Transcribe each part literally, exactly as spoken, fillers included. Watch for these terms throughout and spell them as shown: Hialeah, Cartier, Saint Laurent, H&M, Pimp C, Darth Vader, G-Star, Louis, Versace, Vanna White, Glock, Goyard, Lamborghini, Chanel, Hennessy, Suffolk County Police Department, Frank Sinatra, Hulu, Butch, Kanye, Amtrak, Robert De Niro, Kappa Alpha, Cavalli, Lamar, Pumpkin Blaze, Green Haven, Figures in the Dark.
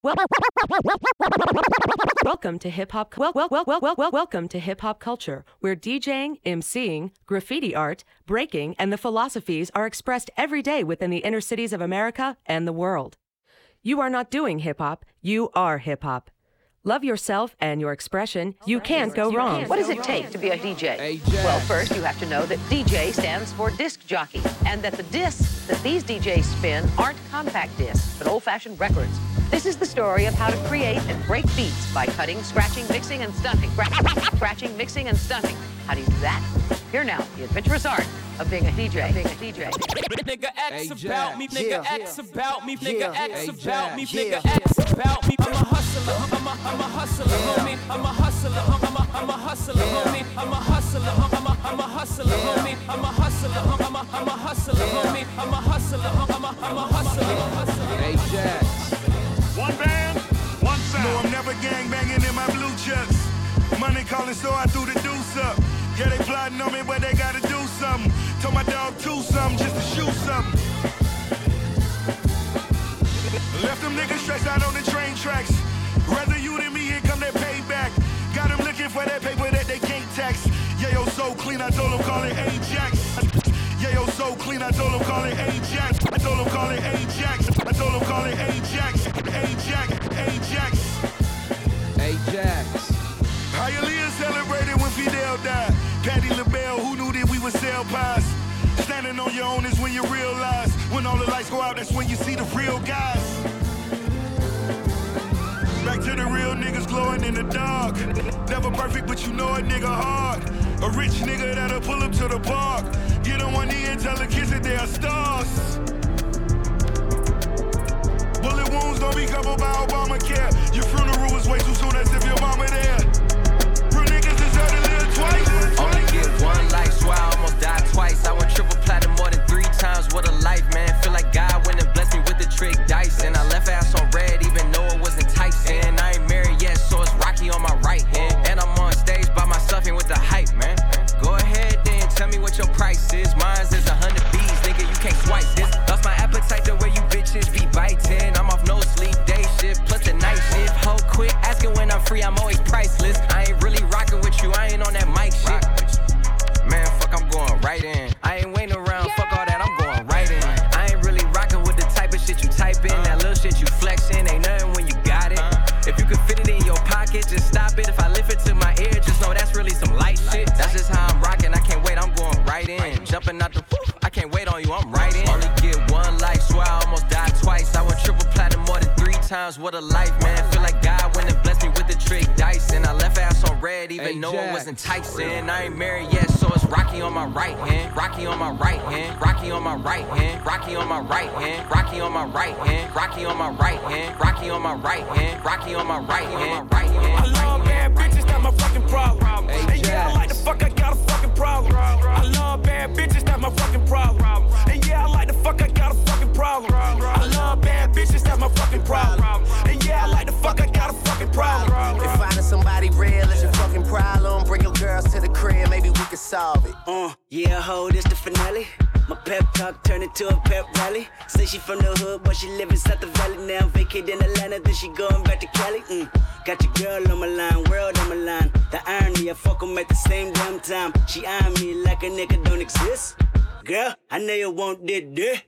Well, welcome to hip hop. Well, well, well, well, well, welcome to hip hop culture, where DJing, MCing, graffiti art, breaking, and the philosophies are expressed every day within the inner cities of America and the world. You are not doing hip hop; you are hip hop. Love yourself and your expression. You can't go wrong. What does it take to be a D J? Well, first you have to know that D J stands for disc jockey, and that the discs that these D Js spin aren't compact discs, but old-fashioned records. This is the story of how to create and break beats by cutting, scratching, mixing, and stunting. Scratching, mixing, and stunting. How do you do that? Here now, the adventurous art of being a D J. Being a D J. Nigga X about me. Nigga X about me. Nigga X about me. Nigga X about me. I'm a hustler. I'm a I'm a hustler, homie. I'm a hustler. I'm a I'm a hustler, homie. I'm a hustler. I'm a I'm a hustler, homie. I'm a hustler. I'm a I'm a hustler, homie. I'm a hustler. I'm a I'm a hustler, homie. One band, one sound. No, I'm never gangbanging in my blue chucks. Money calling, so I threw the deuce up. Yeah, they plotting on me, but they gotta do something. Told my dog to something just to shoot something. Left them niggas stretched out on the train tracks. Rather you than me, here come that payback. Got them looking for that paper that they can't tax. Yeah, yo, so clean, I told them call it Ajax. Yeah, yo, so clean, I told him call it Ajax. I told him call it Ajax. I told him call it Ajax. Ajax, Ajax. Ajax. Hialeah celebrated when Fidel died. Patti LaBelle, who knew that we would sell pies? Standing on your own is when you realize. When all the lights go out, that's when you see the real guys. Back to the real niggas glowing in the dark. Never perfect, but you know a nigga hard. A rich nigga that'll pull up to the park. Get on one knee and tell the kids that they are stars. Bullet wounds don't be covered by Obamacare. Your funeral is way too soon, as if your mama there. Real niggas deserve to live twice. Only get one life, so I almost died twice. I went triple platinum more than three times. What a life, man. Feel like God went and blessed me with the trick dice. And I left ass on red, even though it wasn't Tyson. I ain't married yet, so it's Rocky on my right hand. And I'm on stage by myself and with the hype, man. Go ahead then, tell me what your price is. Mine's is a hundred B's, nigga, you can't swipe this. Lost my appetite the way you bitches be biting. I'm off no sleep, day shift, plus the night shift. Ho, quit asking when I'm free, I'm always priceless. I ain't really rocking with you, I ain't on that mic shit. Man, fuck, I'm going right in. I ain't waiting around, fuck all that, I'm going right in. I ain't really rocking with the type of shit you type in. That little shit you flexing, ain't nothing when you got it. If you could fit it in your pocket, just stop it. If I lift it to my ear, just know that's really some light shit. That's just how I'm rocking, I can't wait, I'm going right in. Jumping out the poof, I can't wait on you, I'm right in. Only get one life, so I almost died twice. I went triple platinum more than three times, what a life, man. Feel like God went and blessed me with the trick dice. And I left ass on red, even hey, though Jack. It wasn't Tyson. I ain't married yet, so it's Rocky on my right hand. Rocky on my right hand, Rocky on my right hand. Rocky on my right hand, Rocky on my right hand. Rocky on my right hand, Rocky on my right hand. Rocky on my right hand, right hand. I love bad bitches, that's my fucking problem. They yell like the fuck, I got a fucking problem. I love bad bitches, that's my fucking problem. And yeah, I like the fuck, I got a fucking problem. I love bad bitches, that's my fucking problem. And yeah, I like the fuck, I got a fucking problem. If finding somebody real is your fucking problem, bring your girls to the crib, maybe we can solve it. Uh, yeah, ho, this the finale. My pep talk turned into a pep rally. Say she from the hood, but she live inside the valley now. Vacate in Atlanta, then she going back to Cali. Mm. Got your girl on my line, world on my line. The irony, I fuck them at the same damn time. She eyeing me like a nigga don't exist. Girl, I know you want that dick.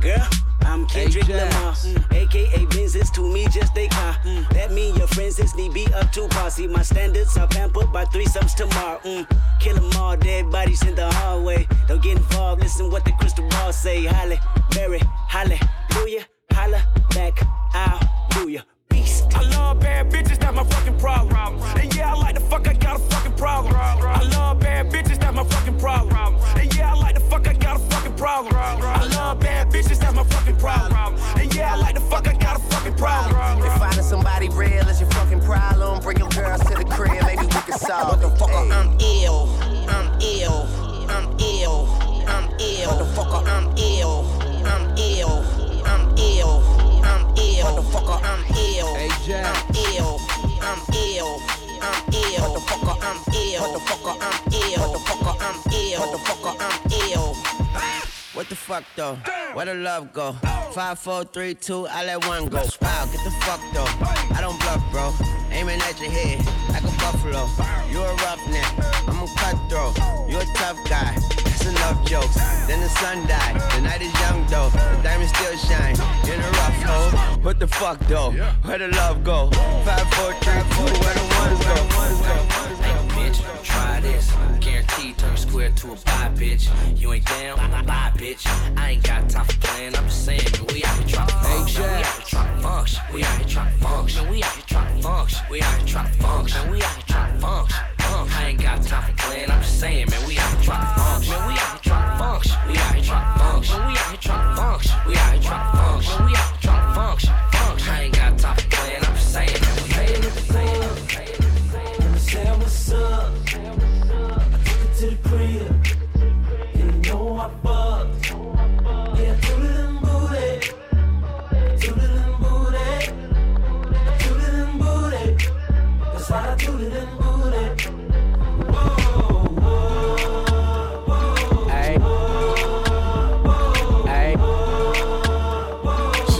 Girl, I'm Kendrick Lamar, mm. A K A Benz to me just they car. Mm. That mean your friends is need be up to posse. My standards are pampered by threesomes tomorrow. Mm. Kill them all, dead bodies in the hallway. Don't get involved, listen what the crystal ball say. Holly, Mary, Holly, hallelujah, holla back, I'll do ya. Beast. I love bad bitches, that's my fucking problem. And yeah, I like the fuck, I got a fucking problem. I love bad bitches, that's my fucking problem. And yeah, I like the fuck, I got a fucking problem. I love bad bitches, that's my fucking problem. And yeah, I like the fuck, I got a fucking problem. If finding somebody real is your fucking problem, bring your girls to the crib, maybe we can solve it. Motherfucker, I'm ill, I'm ill, I'm ill, I'm ill. Motherfucker, I'm ill, I'm ill, I'm ill. I'm ill, motherfucker, I'm ill, I'm ill, I'm ill, I'm ill, motherfucker, I'm ill, motherfucker, I'm ill, motherfucker, I'm ill, motherfucker, I'm ill. What the fuck? fuck though. Where the love go? Five, four, three, two, I let one go. Wow, get the fuck though. I don't bluff, bro. Aiming at your head like a buffalo. You a roughneck, I'm a cutthroat. You a tough guy. That's enough jokes. Then the sun died. The night is young though. The diamonds still shine. In a rough hole. What the fuck though? Where the love go? Five, four, three, two, where the ones go? Hey, bitch, try this. Guaranteed turn square to a pie, bitch. You ain't down, bye, bitch. I ain't got time for playing. I'm just saying, we out here trying to function. We out here trying to function. We out here trying to function. We out here trying to function. We out here trying to function. We out here trying to function. I ain't got time for playing. I'm just saying, man, we out here trying to function. We out here trying to function. We out here trying to function. We out here trying to function. We out here trying to function. We out here trying to function. I ain't got time for playing. I'm just saying, man, we out here playing. Say what's up. To the crib, and you know I bug. Yeah, do the little booty, do the little booty, do the little booty. That's why I do the little booty. Whoa, whoa, whoa, ay,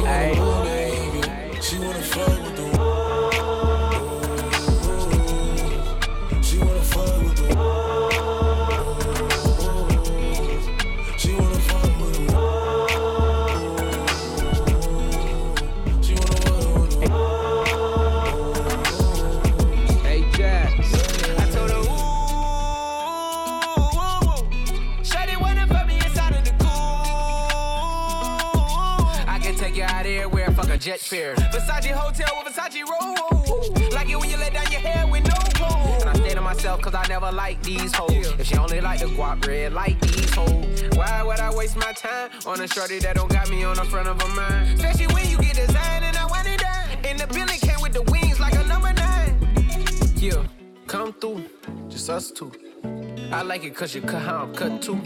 ay, ay. She wanna fuck with the. Jet fare. Versace hotel with Versace roll. Like it when you let down your hair with no clothes. And I stay to myself cause I never like these hoes. Yeah. If she only like the guap red like these hoes. Why would I waste my time on a shorty that don't got me on the front of her mind? Especially when you get designed and I want it down. And the Bentley came with the wings like a number nine. Yeah, come through, just us two. I like it cause you cut how I'm cut too.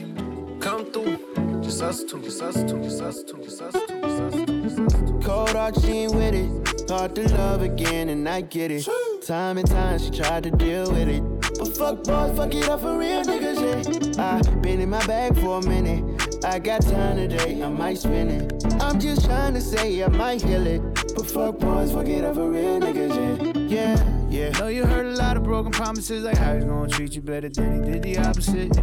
Come through, just us two, just us two, just us two, just us two, just us two. Cold heart, she ain't with it. Thought to love again and I get it. Time and time she tried to deal with it. But fuck boys, fuck it up for real nigga shit. I been in my bag for a minute. I got time today, I might spin it. I'm just trying to say I might heal it. But fuck boys, fuck it up for real nigga shit. Yeah. Yeah. Know you heard a lot of broken promises, like how he's gonna treat you better than he did the opposite.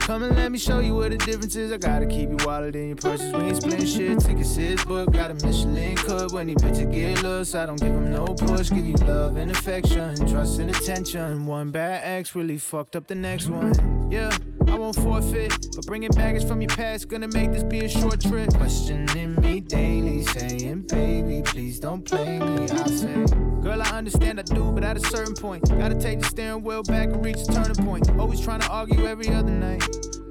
Come and let me show you where the difference is. I gotta keep your wallet in your purses. We ain't splitting shit, tickets his book. Got a Michelin cup when these bitches get loose. I don't give him no push, give you love and affection, trust and attention. One bad ex really fucked up the next one. Yeah, I won't forfeit, but bringing baggage from your past gonna make this be a short trip. Questioning me daily, saying, baby, please don't play me. I say, girl, I understand I do, but at a certain point, gotta take the steering wheel back and reach the turning point. Always trying to argue every other night.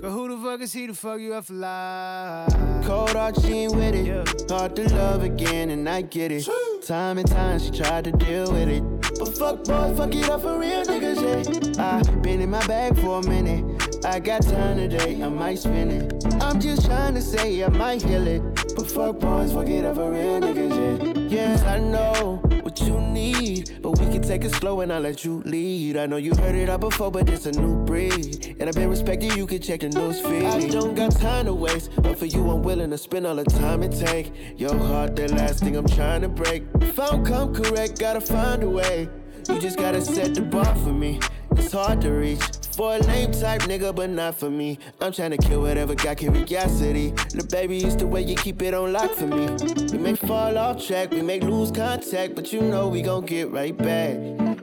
Girl, who the fuck is he to fuck you up for life? Cold heart, she ain't with it. Yeah. Thought to love again, and I get it. Time and time she tried to deal with it. But fuck boys, fuck it up for real nigga shit. I been in my bag for a minute. I got time today, I might spin it. I'm just trying to say I might heal it. But fuck boys, fuck it up for real nigga shit. Yes, I know what you need, but we can take it slow and I'll let you lead. I know you heard it all before, but it's a new breed. And I've been respecting you, can check the news feed. I don't got time to waste, but for you I'm willing to spend all the time it take. Your heart, that last thing I'm trying to break. If I don't come correct, gotta find a way. You just gotta set the bar for me. It's hard to reach for a lame type nigga, but not for me. I'm trying to kill whatever got curiosity. Look, baby, it's the way you keep it on lock for me. We may fall off track, we may lose contact, but you know we gon' get right back.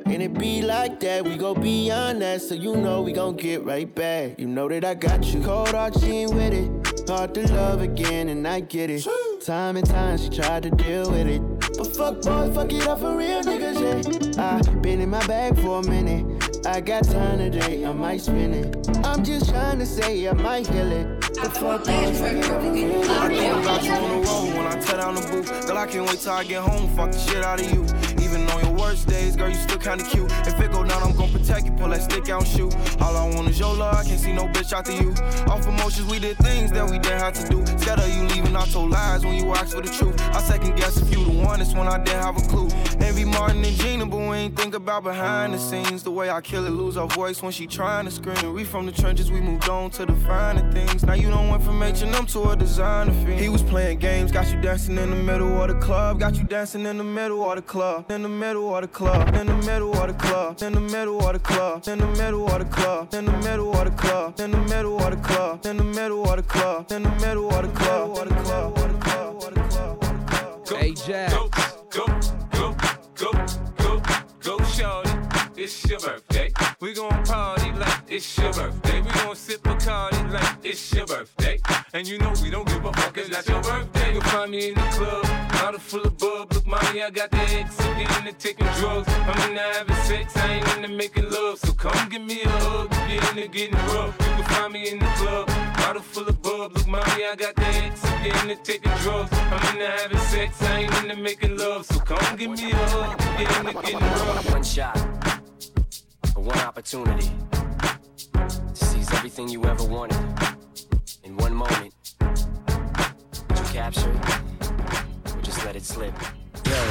And it be like that, we go beyond that, so you know we gon' get right back. You know that I got you. Cold heart, she ain't with it. Hard to love again, and I get it. Time and time she tried to deal with it. But fuck boys, fuck it up for real nigga shit. I been in my bag for a minute. I got time today, I might spin it. I'm just trying to say I might heal it. The fuck boys, fuck it up for real nigga shit. I know about you on the road when I tear down the booth. Girl, I can't wait till I get home, fuck the shit out of you. Even on your worst days, girl, you still kinda cute. If it go down, I'm gon' protect you, pull that stick out and shoot. All I want is your love, I can't see no bitch out to you. Off emotions, we did things that we didn't have to do. Instead of you leaving, I told lies when you asked for the truth. I second guess if you the one, it's when I didn't have a clue. Envy my Starting in Gina, but we ain't think about behind the scenes. The way I kill it, lose our voice when she trying to scream. We from the trenches, we moved on to the finer things. Now you don't went from H and M to a designer fiend. He was playing games, got you dancing in the middle of the club. Got you dancing in the middle of the club. In the middle of the club. In the middle of the club. In the middle of the club. In the middle of the club. In the middle of the club. In the middle of the club. In the middle of the club. In the middle of the club. In the middle of the club. Hey, Jack. Go, go, go, go, go, go, shorty. It's your birthday. We gon' party like it's your birthday. We gon' sip a party like it's your birthday. And you know we don't give a fuck, it's not your birthday. You'll find me in the club, bottle full of bub. Look, mommy, I got the ex. I'm getting to taking drugs. I'm in the having sex, I ain't into making love. So come give me a hug, you get into getting rough. You can find me in the club, bottle full of bub. Look, mommy, I got the ex. I'm getting to taking drugs. I'm in the having sex, I ain't into making love. So come give me a hug, you get into getting rough. One shot. One opportunity to seize everything you ever wanted in one moment. Did you capture it or just let it slip? Yo.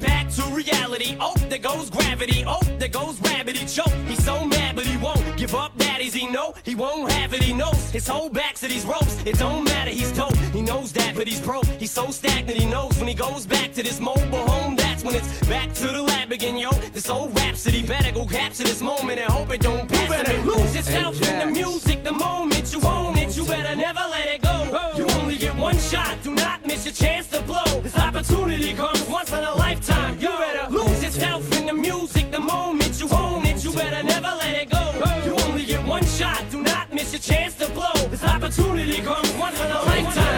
back to reality. Oh, there goes gravity. Oh, there goes rabbit. He choke. He's so mad, but he won't give up. Daddies, he know he won't have it. He knows his whole back to these ropes. It don't matter, he's dope, he knows that, but he's broke. He's so stagnant, he knows when he goes back to this mobile home, that's when it's back to the lab again, yo. This old rhapsody better go capture this moment and hope it don't pass. You better lose yourself in the music, the moment you own it, you better never let it go. You only get one shot, do not miss your chance to blow. This opportunity comes once in a lifetime, you better lose yourself in the music, the moment you own it, you better never let it go. You only get one shot, do not miss your chance to blow. This opportunity comes once in a lifetime.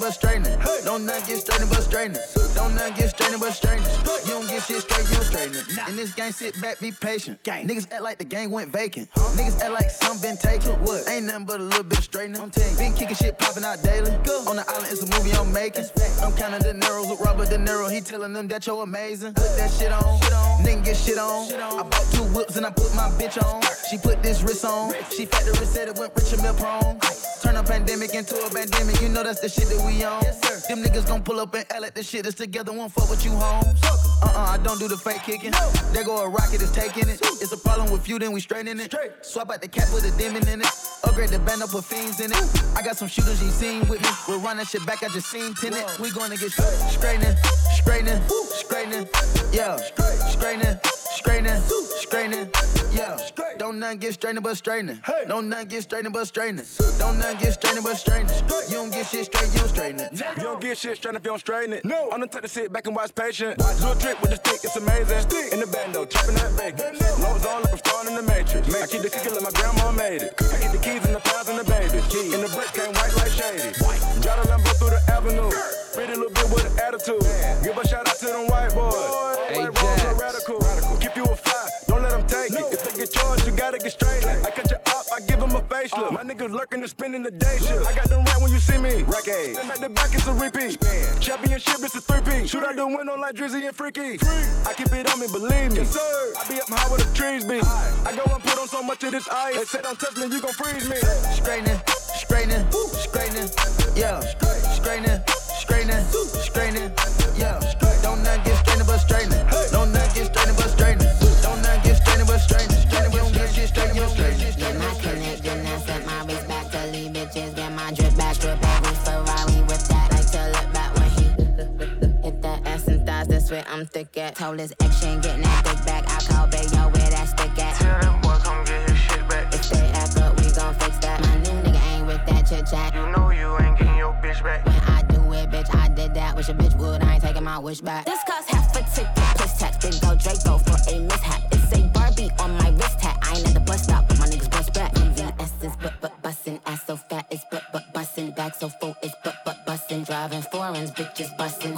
But straightening, hey. Don't not get strained, but straightening. Don't not get strained, nothing but straightness. You don't get shit straight, you don't straighten it. Nah. In this game, sit back, be patient. Gang. Niggas act like the gang went vacant. Huh? Niggas act like some been taken. What? Ain't nothing but a little bit straightening. I'm telling you. Been kicking shit popping out daily. Go. On the island, it's a movie I'm making. I'm counting De Niro's with Robert De Niro. He telling them that you're amazing. Put that shit on. Shit on. Nigga get shit on. Shit on. I bought two whips and I put my bitch on. She put this wrist on. Rich. She factory said it went Richard Mil prone. Turn a pandemic into a pandemic. You know that's the shit that we on. Yes, sir. Them niggas gon' pull up and act like the shit that's together. Won't fuck with you, homes. Uh-uh, I don't do the fake kicking. No. There go a rocket, it's taking it. It's a problem with you, then we straightening it. Straight. Swap out the cap with a demon in it. Upgrade the band up with fiends in it. Ooh. I got some shooters you seen with me. We're running shit back, I just seen ten it. We gonna get straight. Straightening, straightening, straightening. Yeah, straight. Straightening, straightening, straightening. Yeah, straight. Don't nothing get straightening but straightening. Hey. Don't nothing get straightening but straightening. Don't nothing get straightening but straightening. You don't get shit straight, you don't straighten it. You don't get shit straight if you don't straighten it. No, I'm the type to sit back and watch patient. Watch. Do a trick with the stick, it's amazing. Stick. In the bando, tripping that bacon. Loads on like I'm starting in the matrix. Make. I keep the kicker like my grandma made it. I keep the keys and the pies and the baby. Keys. And the bricks came white like shady. White. Drive the Lambo through the avenue. Girl. Pretty little bit with an attitude. Man. Give a shout out to them white boys. Boy. White boys are radical. Radical. Keep you a fly. Don't let them take no. it. If they get charged, you gotta get straight. I catch your up, I give them a facelift. Uh, my niggas lurking and spending the day shit. I got them right when you see me. Rackade. Stand back to back, it's a repeat. Span. Championship, it's a three-peat. Shoot out the window like Drizzy and Freaky. Free. I keep it on me, believe me. Yes, sir. I be up high where the trees be. Aye. I go and put on so much of this ice. They said don't touch me, you gon' freeze me. Hey. Straightening, straightening, straightening. Yeah, straightening, straightening, straightening. Yeah, straight. Don't not get straightening but straightening. Hey. Don't not get straightening but straightening. Don't not get straightening but straightening. Then I turn it, then I set my wrist back to leave bitches. Then my drip back, drip back with Ferrari with that. Like to look back when he hit that ass and thighs. That's where I'm thick at. Told his action, getting that dick back. I call Bayo where that stick at. Tell them boy come get his shit back. If they act up, we gon' fix that. My new nigga ain't with that chit chat. You know you ain't getting your bitch back. When I do it, bitch, I did that. Wish a bitch would, I ain't taking my wish back. This cost half a ticket, piss tax. Then go Draco for a mishap. It's a Barbie on my wrist hat. I ain't at the bus stop, but my niggas bust back. Leaving essence, but but bussin'. Ass so fat, it's but but bussin'. Back so full, it's but but bussin'. Driving foreigns, bitches bussin'.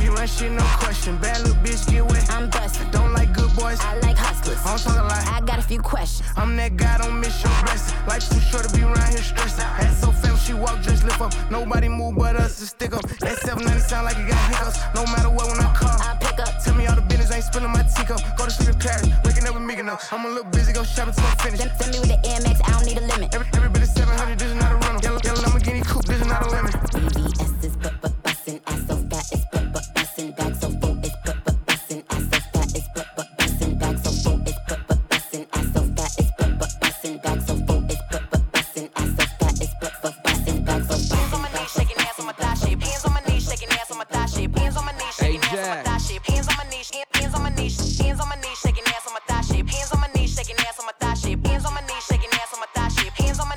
We run shit, no question. Bad little bitch, get wet. I'm bustin'. Don't like good boys, I like hustlers. I don't talk a lot. I got a few questions. I'm that guy, don't miss your blessing. Life's too short to be around here stressing. Ass so fat, she walk, just lift up. Nobody move but us to stick up. That seven ninety sound like it got hiccups. No matter what, when I call, I pick up. Tell me all the business, I ain't spilling my teacup. Go to sleep in Paris, waking up with me, no. I'm a little busy, go shopping till I finish. Send me with the M X, I don't need a limit. Every, every bit is seven hundred, this is not a rental. Yellow, yellow Lamborghini coupe, this is not a limit. B B S is but but bussin', ass so fat, it's but but bussin', back so full, it's but but bussin', ass so fat, it's but but bussin', back so full, it's but but bussin', ass so fat, it's but but bussin', back so full, it's but but bussin', ass so fat, it's but but bussin', back so full. Hands on my knees, shaking ass on my thigh shape. Hands on my knees, shaking ass on my thigh shape. Hands on my knees, shaking ass on my thigh shape. Hands on my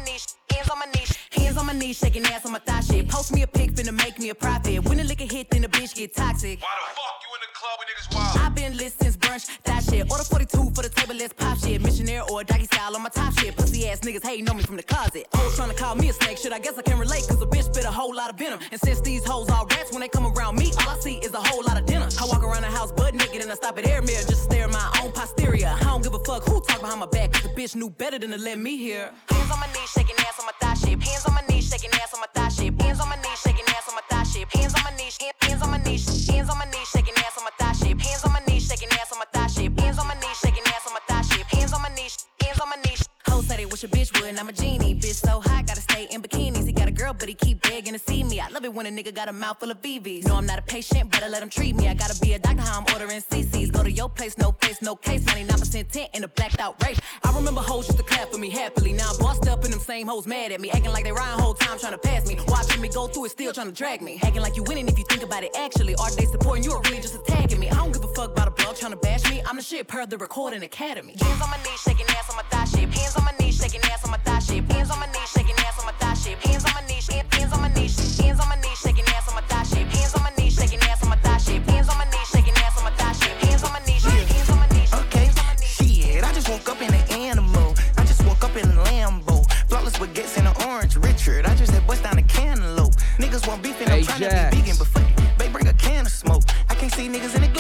knees, hands on my knees, hands on my knees, shaking ass on my thigh shape. Hands on my knees, shaking ass on my thigh shape. Hands on my knees, shaking ass on my thigh shape. Hands on my knees, hands on my knees, hands on my knees, shaking ass on my thigh shape. Post me a pic, finna make me a profit. When the liquor hit, then the bitch get toxic. Why the fuck you in the club when niggas wild? I've been lit since brunch, that shit. Order forty-two for the table, let's pop shit. Missionaire or doggy style on my top shit. Pussy ass niggas hating on me from the closet. Hoes tryna call me a snake, shit. I guess I can relate, cause a bitch spit a whole lot of venom. And since these hoes all rats, when they come around me, all I see is a whole lot of dinner. I walk around the house butt naked and I stop at air mirror just to stare at my own posterior. I don't give a fuck who talk behind my back, cause the bitch knew better than to let me hear. Hands on my knees, shaking ass on my thigh shape. Hands on my knees, shaking ass on my thigh shape. Hands on my knees, shaking ass on my thigh shape. Hands on my knees, hands on my knees, hands on my knees, shaking ass on my thigh shape. Hands on my knees, shaking ass on my thigh shape. Hands on my knees, shaking ass on my thigh shape. Hands on my knees, hands on my knees. Hoes say they wish a bitch would, and I'm a genie. Bitch so hot, gotta stay in bikinis. He got a girl, but he keep begging to see me. I love it when a nigga got a mouth full of V Vs. No, I'm not a patient, better let him treat me. I gotta be a doctor, how I'm ordering C Cs. Go to your place, no place, no case. ninety-nine percent tent in a blacked out race. I remember hoes used to clap for me happily. Now I'm bossed up and them same hoes mad at me. Acting like they riding whole time trying to pass me. Watching me go through it, still trying to drag me. Acting like you winning if you think about it actually. Are they supporting you or really just attacking me? I don't give a fuck about a blog trying to bash me. I'm the shit per the recording academy. Hands on my knees, shaking ass on my thigh shape. Hands on my knees, shaking ass on my thigh shape. Hands on my knees, shaking ass on my thigh shape. Hands on my knees, hands on my knees, hands on my knees, shaking ass on my thigh shape. Hands on my knees, shaking ass on my thigh shape. Hands on my knees, shaking ass on my thigh shape. Hands on my knees, hands on my knees. Okay, shit, I just woke up in an animal. I just woke up in a Lambo. Flawless baguettes in an orange Richard. I just had bust down a cantaloupe. Niggas want beef and I'm trying to be vegan, but fuck it, they bring a can of smoke. I can't see niggas in the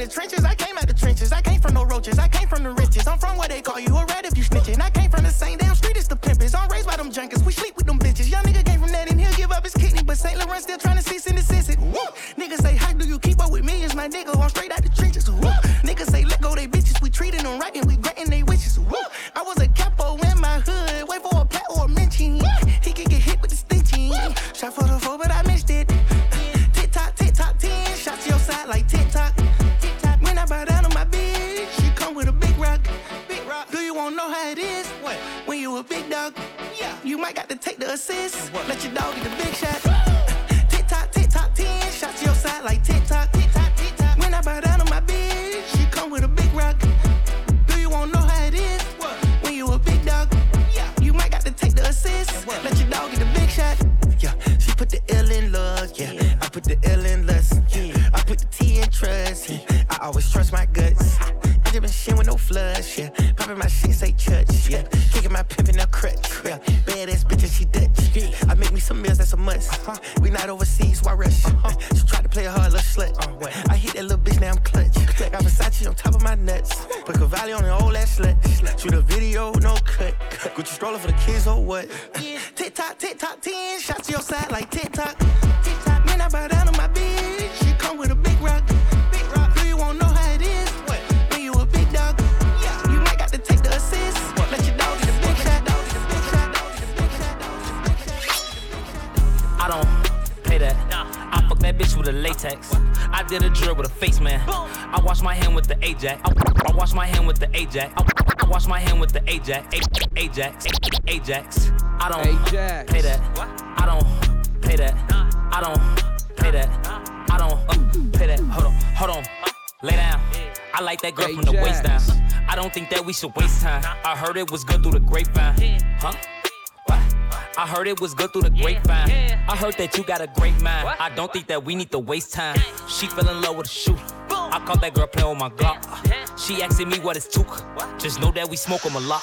out the trenches, I came out the trenches. I came from no roaches, I came from the riches. I'm from where they call you a rat if you snitching. I came from the same damn street as the pimpers. I'm raised by them junkies, we sleep with them bitches. Young nigga came from that and he'll give up his kidney, but Saint Laurent still trying to cease and desist it. Woo! Niggas say, how do you keep up with millions, my nigga? I'm straight out the trenches. Woo! Niggas say, let go they bitches, we treating them right and we granting they wishes. Woo! I was a capo in my hood, wait for a pat or a mention. He could get hit with the stinking. Shot for the four, but I missed it. Like TikTok, TikTok. When I bow down on my bitch, she come with a big rock, big rock. Do you wanna know how it is? What? When you a big dog, yeah, you might got to take the assist. Let your dog get the big shot. TikTok, TikTok, ten shots to your side like TikTok, TikTok, TikTok. When I bow down on my bitch, she come with a big rock. Do you wanna know how it is? What? When you a big dog, yeah, you might got to take the assist. Let your dog get the big shot. Yeah, she put the L in love, yeah, yeah. I put the L in lust, yeah. I put the T in trust, yeah. I always trust my guts. I, I just been shit with no flush, yeah. Popping my shit, say church, yeah. Kicking my pimp in her crutch, yeah. Badass bitch and she Dutch, yeah. I make me some meals, that's a must. Uh-huh. We not overseas, why rush? Uh-huh. She tried to play a hard little slut. Uh-huh. I hit that little bitch, now I'm clutch. Okay. Got Versace on top of my nuts. Put Cavalli on the old ass slut. Shoot a video, no cut. Gucci stroller for the kids or what? Yeah. TikTok, TikTok, ten shots to your side like TikTok. TikTok. When I bow down on my bitch, she come with a big rock. Big rock. Do you wanna know how it is? What? When you a big dog, yeah, you might got to take the assist. What? Let your dog get a big shot. I don't pay that. I fuck that bitch with a latex. I did a drill with a face man. I wash my hand with the Ajax. I wash my hand with the Ajax. I wash my hand with the Ajax. Ajax. Ajax. I don't pay that. I don't pay that. I don't pay that. I don't uh, pay that. Hold on, hold on. Lay down. I like that girl from the waist down. I don't think that we should waste time. I heard it was good through the grapevine. Huh? What? I heard it was good through the grapevine. I heard that you got a great mind. I don't think that we need to waste time. She fell in love with a shooter. I caught that girl playing with my Glock. She asking me what is took. Just know that we smoke them a lot.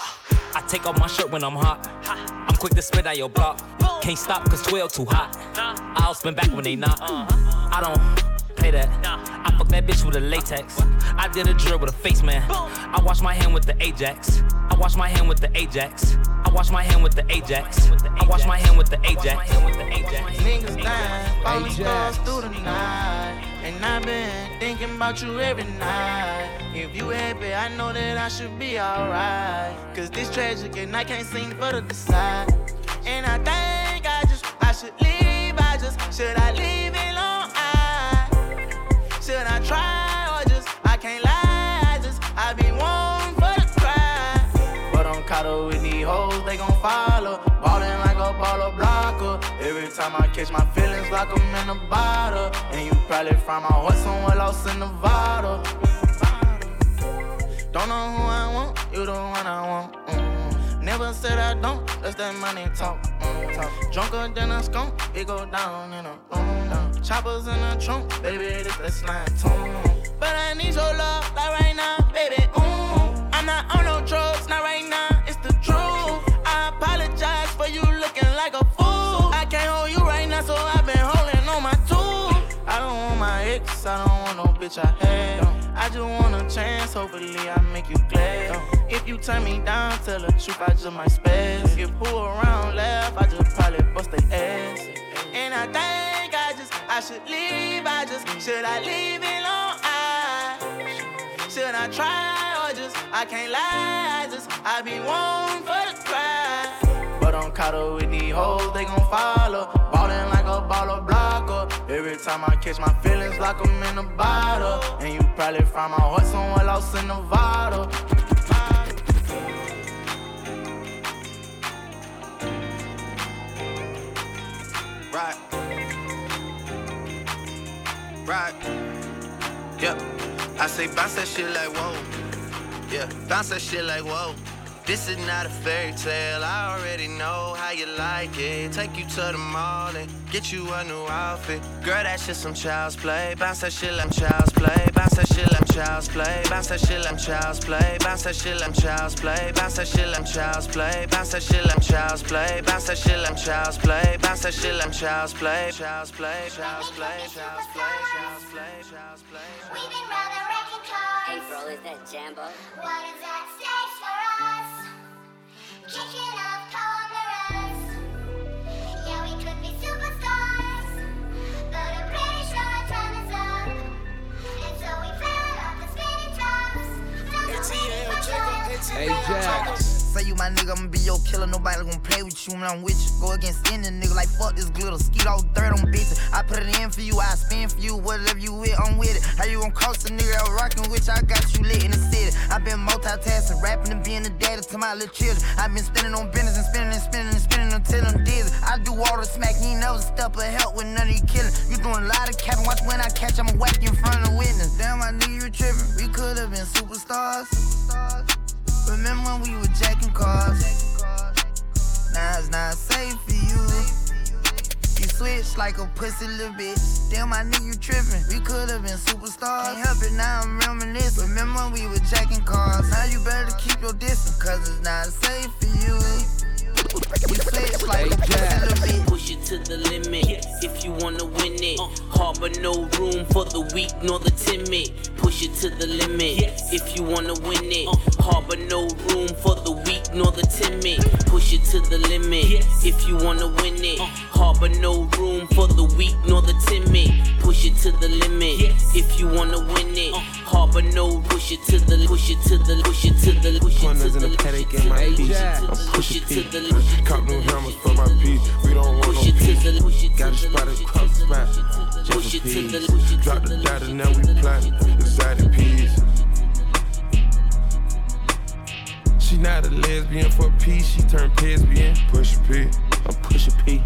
I take off my shirt when I'm hot. I'm quick to spit out your block. Can't stop cause twelve too hot. I'll spin back when they not. I don't pay that. I fuck that bitch with a latex. I did a drill with a face man. I wash my hand with the Ajax. I wash my hand with the Ajax. I wash my hand with the Ajax. I wash my hand with the Ajax. Niggas dying, falling stars through the night. And I've been thinking about you every night. If you happy, I know that I should be alright. Cause this tragic and I can't seem to decide. And I think I just, I should leave, I just, should I leave it alone? I, should I try or just, I can't lie, I just, I be one for the pride. But I'm caught up with these hoes, they gon' follow. Ballin' like a baller blocker. Every time I catch my feelings, lock 'em in a bottle. And you probably find my heart somewhere lost in Nevada. Don't know who I want, you the one I want. Mm-hmm. Never said I don't, that's that money talk. Mm-hmm. Talk. Drunker than a skunk, it go down in a room. Down. Choppers in the trunk, baby, this that slime tune. But I need your love, like right now, baby. Mm-hmm. I'm not on no drugs, not right now, it's the truth. I apologize for you looking like a fool. I can't hold you right now, so I've been holding on my tools. I don't want my ex, I don't want no bitch I had. I just want a chance, hopefully I make you glad. If you turn me down, tell the truth, I just might spaz. If who around laugh, I just probably bust their ass. And I think I just, I should leave, I just, should I leave it alone? I, should I try or just, I can't lie, I just, I be one for the pride. But I'm caught up with these hoes, they gon' follow. Ballin' like a baller blocker. Every time I catch my feelings, lock 'em in a bottle. And you probably find my heart somewhere lost in Nevada. Right. Right. Yep. I say bounce that shit like whoa. Yeah. Bounce that shit like whoa. This is not a fairy tale, I already know how you like it. Take you to the mall and get you a new outfit. Girl, that shit some child's play. Bounce that shit like child's play. Bounce that shit like child's play. Bounce that shit like child's play. Bounce that shit like child's play. Bounce that shit like child's play. Bounce that shit like child's play. Bounce that shit like child's play. Bounce that shit like child's play. Child's play, child's play, child's play, child's play, child's play. We've been rather reckless. Hey, bro, is that Jambo? What is that stage for us? Kicking up cameras. Yeah, we could be superstars, but I'm pretty sure our time is up. And so we fell off the skating tops. Don't go waiting for joy. Say you my nigga, I'ma be your killer. Nobody gon' play with you when I'm with you. Go against any nigga like fuck this glitter. Skeet all dirt on bitches. I put it in for you, I spin for you. Whatever you with, I'm with it. How you gon' cross a nigga out rockin' with you? I got you lit in the city. I been multitasking, rapping and being a daddy to my little children. I been spinning on business and spinning and spinning and spinning until I'm dizzy. I do all the smack, you ain't never step or help with none of you killing. You doing a lot of capping, watch when I catch, I'ma whack you in front of the witness. Damn, I knew you were tripping. We could've been superstars. Superstars. Remember when we were jacking cars? Now it's not safe for you. You switch like a pussy little bitch. Damn, I knew you tripping. We could've been superstars. Can't help it, now I'm reminiscing. Remember when we were jacking cars? Now you better keep your distance, cause it's not safe for you. You switch like a pussy little bitch. Push it to the limit, yes. If you wanna win it. Uh, harbor no room for the weak nor the timid. Push it to the limit, yes. If you wanna win it. Uh, harbor no room for the weak nor the timid. Push it to the limit, yes. If you wanna win it. Uh, harbor no room for the weak nor the timid. Push it to the limit, yes. If you wanna win it. Uh, harbor no, push it to the, push it to the, push it to the, push it to the, push it to the. Cop new hammers for my piece. We don't want no peace. Got a spot of crop spot. Just a piece. Drop the dot and now we plotting. Exotic peas. She not a lesbian for peace. She turned lesbian. Push a P. I'm push a P.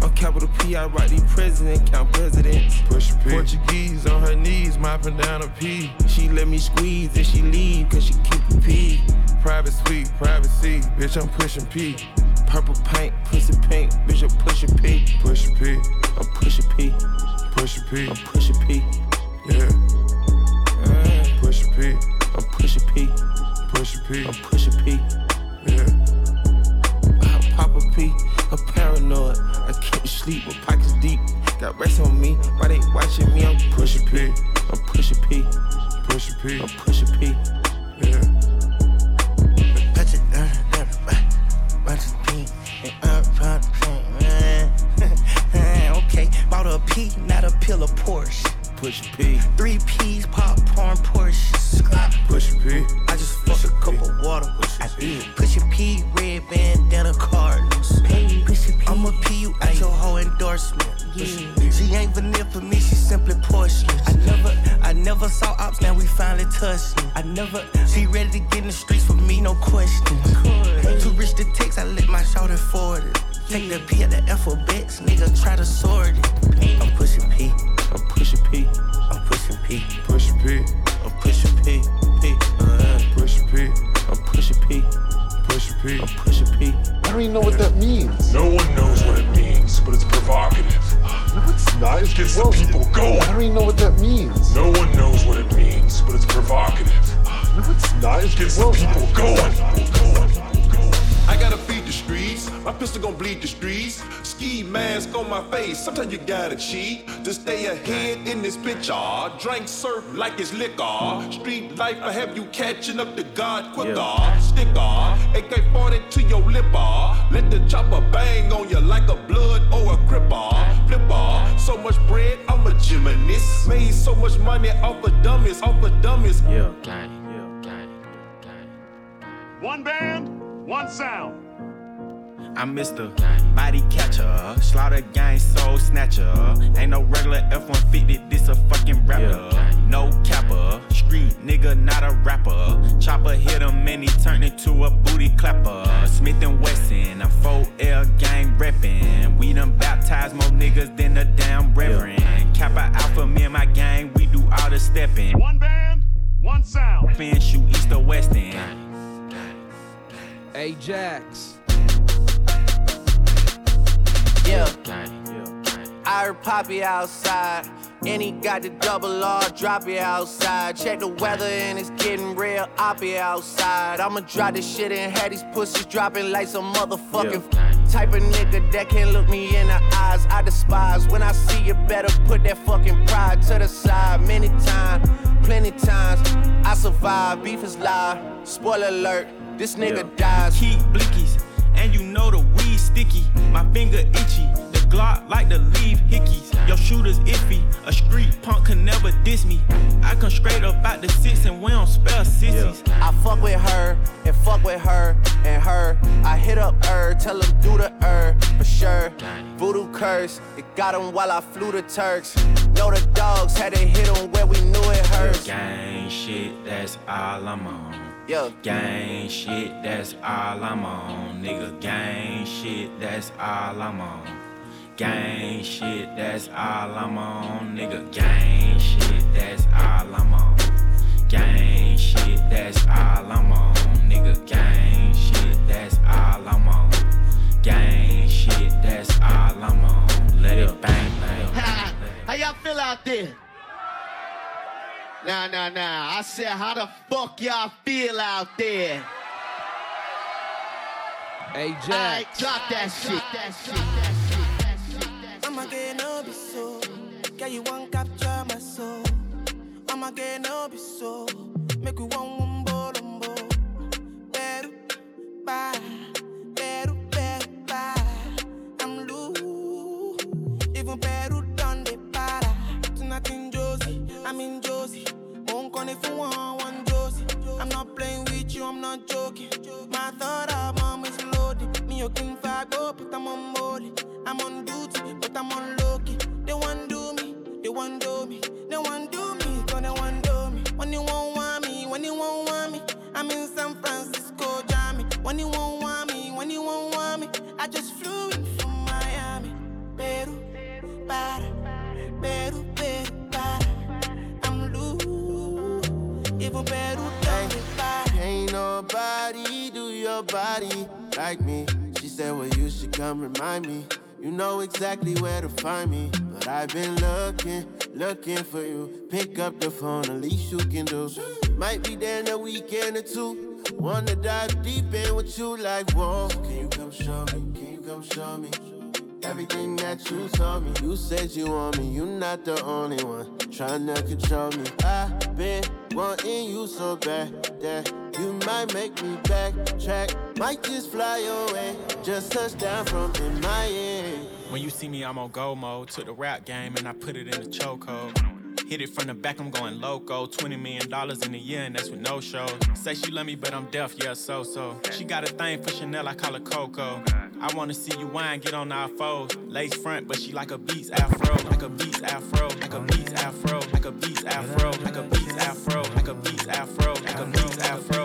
I'm capital P. I write the president. Count presidents. Push a P. Portuguese on her knees. Mopping down a P. She let me squeeze and she leave. Cause she keep a P. Private suite, privacy, bitch, I'm pushing P. Purple paint, pussy paint, bitch, I'm pushing P. Push a P, I'm pushing P. Push a P, I'm pushing P. Yeah. Uh, push a P, I'm pushing P. Push a P, I'm pushing P. Yeah. I pop a P, I'm paranoid. I can't sleep, my pockets deep. Got rest on me, why they watching me? I'm pushing P. I'm pushing P. Push a P, I'm pushing P. Yeah. Okay, bought a P, not a pill of Porsche. Push a P. Three P's, popcorn, Porsche. Push a P. I just fucked a cup of water. I did. Push a P, red bandana, Cardinals. Push a P. I'ma P you at your whole endorsement. Yeah. She ain't vanilla for me, she simply Porsche. I never, I never saw ops, now we finally touched. I never, she ready to get in the streets for me, no question. Too rich to text, I let my shoulder forward it. Take the P out the alphabets, nigga, try to sort it. I'm pushing P, I'm pushing P, I'm pushing P. Push P, I'm pushing P, P. Uh, push P, I'm pushing P, push P, I'm pushing P. I don't even know what that means. No one knows what it means, but it's provocative. No, it's not. It gets the people going. I don't even know what that means. No one knows what it means, but it's provocative. No, it's not. It gets the people going. I gotta feed the streets, my pistol gon' bleed the streets. Ski mask on my face, sometimes you gotta cheat to stay ahead in this bitch. Aw, drink surf like it's liquor. Street life, I have you catching up to God quicker. Yeah. Stick off, A K forty to your lip off. Let the chopper bang on you like a blood or a grip off. Flip off, so much bread, I'm a gymnast. Made so much money off of dummies, off of dummies. Yeah, got it, yeah, got it, got it. One band. One sound. I'm Mister Body Catcher, slaughter gang, soul snatcher. Ain't no regular F one fifty, this a fucking rapper. No capper, street nigga, not a rapper. Chopper hit him and he turned into a booty clapper. Smith and Wesson, I'm four L gang reppin'. We done baptized more niggas than the damn reverend. Kappa Alpha, me and my gang, we do all the steppin'. One band, one sound. Fin shoot east or west end. Ajax. Yeah. I heard Poppy outside, and he got the double R, drop it outside. Check the weather and it's getting real, I'll be outside. I'ma drop this shit and have these pussies dropping like some motherfucking yeah. f- type of nigga that can't look me in the eyes. I despise when I see you, better put that fucking pride to the side. Many times, plenty many times I survived, beef is live. Spoiler alert, this nigga yeah. dies. Keep blickies, and you know the weed sticky. My finger itchy, the Glock like the leave hickeys. Your shooter's iffy, a street punk can never diss me. I come straight up out the six and we don't spell sissies. Yeah. I fuck with her, and fuck with her, and her. I hit up her, tell him do the her, for sure. Voodoo curse, it got him while I flew the Turks. Know the dogs had to hit him where we knew it hurts. Gang shit, that's all I'm on. Yeah. Gang shit, that's all I'm on. Nigga, gang shit, that's all I'm on. Gang shit, that's all I'm on, nigga. Gang shit, that's all I'm on. Gang shit, that's all I'm on, nigga. Gang shit, that's all I'm on. Gang shit, that's all I'm on. Let it bang, bang. Ha! How y'all feel out there? Nah, nah, nah. I said, how the fuck y'all feel out there? Hey, Jack. All right, drop that shit. Drop that shit. Drop that shit. I'ma get no be so, yeah, you won't capture my soul. I'ma get no be so, make you want one bolombo. Better, bye, better, better, bye. I'm loose, even better done the para. To nothing Josie, I'm in Josie. Won't call if you want one Josie. I'm not playing with you, I'm not joking. My thought of mom is loaded. Me, you can fuck up, but I'm on molly. I'm on duty, but I'm on low-key. They want do me, they want do me. They want do me, cause they want do me. When you won't want me, when you won't want me. I'm in San Francisco, Jamie. When you won't want me, when you won't want me. I just flew in from Miami. Peru, para, Peru, Peru, para. I'm loose, even Peru, don't para. Ain't nobody do your body like me. She said, well, you should come remind me. You know exactly where to find me, but I've been looking, looking for you. Pick up the phone, at least you can do. Might be there in a weekend or two. Wanna dive deep in with you like, whoa. Can you come show me, can you come show me everything that you told me? You said you want me, you not the only one trying to control me. I've been wanting you so bad that you might make me backtrack. Might just fly away, just touch down from in my end. When you see me, I'm on go mode. Took the rap game and I put it in the chokehold. Hit it from the back, I'm going loco. twenty million dollars in a year and that's with no show. Say she love me, but I'm deaf, yeah, so-so. She got a thing for Chanel, I call her Coco. I wanna see you whine, get on our foes. Lace front, but she like a beats afro. Like a beats afro, like a beats afro. Like a beats afro, like a beats afro. Like a beats afro, like a beats afro. Afro, afro.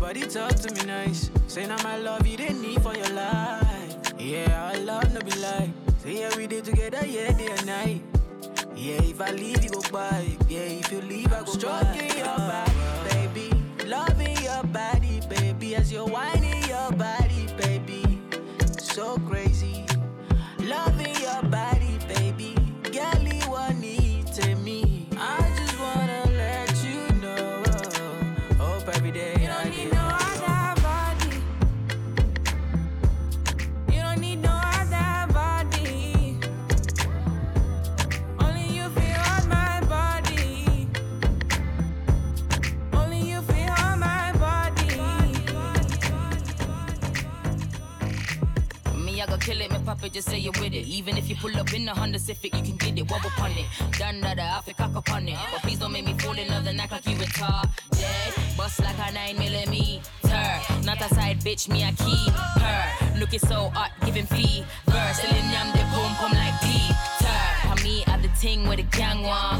Body talk to me nice. Say now my love you didn't need for your life. Yeah, I love no be like. Say yeah we did together, yeah, day and night. Yeah, if I leave you go by. Yeah, if you leave I go stroking by. Stroking your body, baby. Loving your body, baby. As you're whining your body, baby. So crazy. Loving your body, baby. Girlie want need to me. I just wanna let you know. Hope every day. Kill it, me pop it, just say you with it. Even if you pull up in the Honda Civic, you can get it, wobble upon it. Done that, I feel cock upon it. But please don't make me fall in love and act like you retarded. Bust like a nine millimeter. Not a side bitch, me I keep her. Looking so hot, giving fever. Still in yam, they boom, come like Peter. me at the ting with a gang one.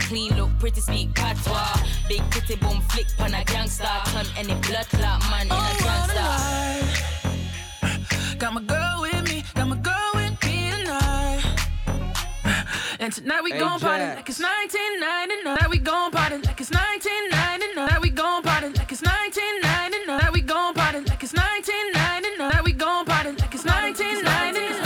Clean look, pretty speak patois. Big titty boom flick pan a gangster. Turn any blood clot man in a gangster. Got my girl with me, got my girl with me and I. And tonight we hey, gon' party like it's nineteen ninety-nine. Now we gon' party like it's nineteen ninety-nine. Now we gon' party like it's nineteen ninety-nine. Now we gon' party like it's nineteen ninety-nine. Now we gon' party like it's nineteen ninety-nine.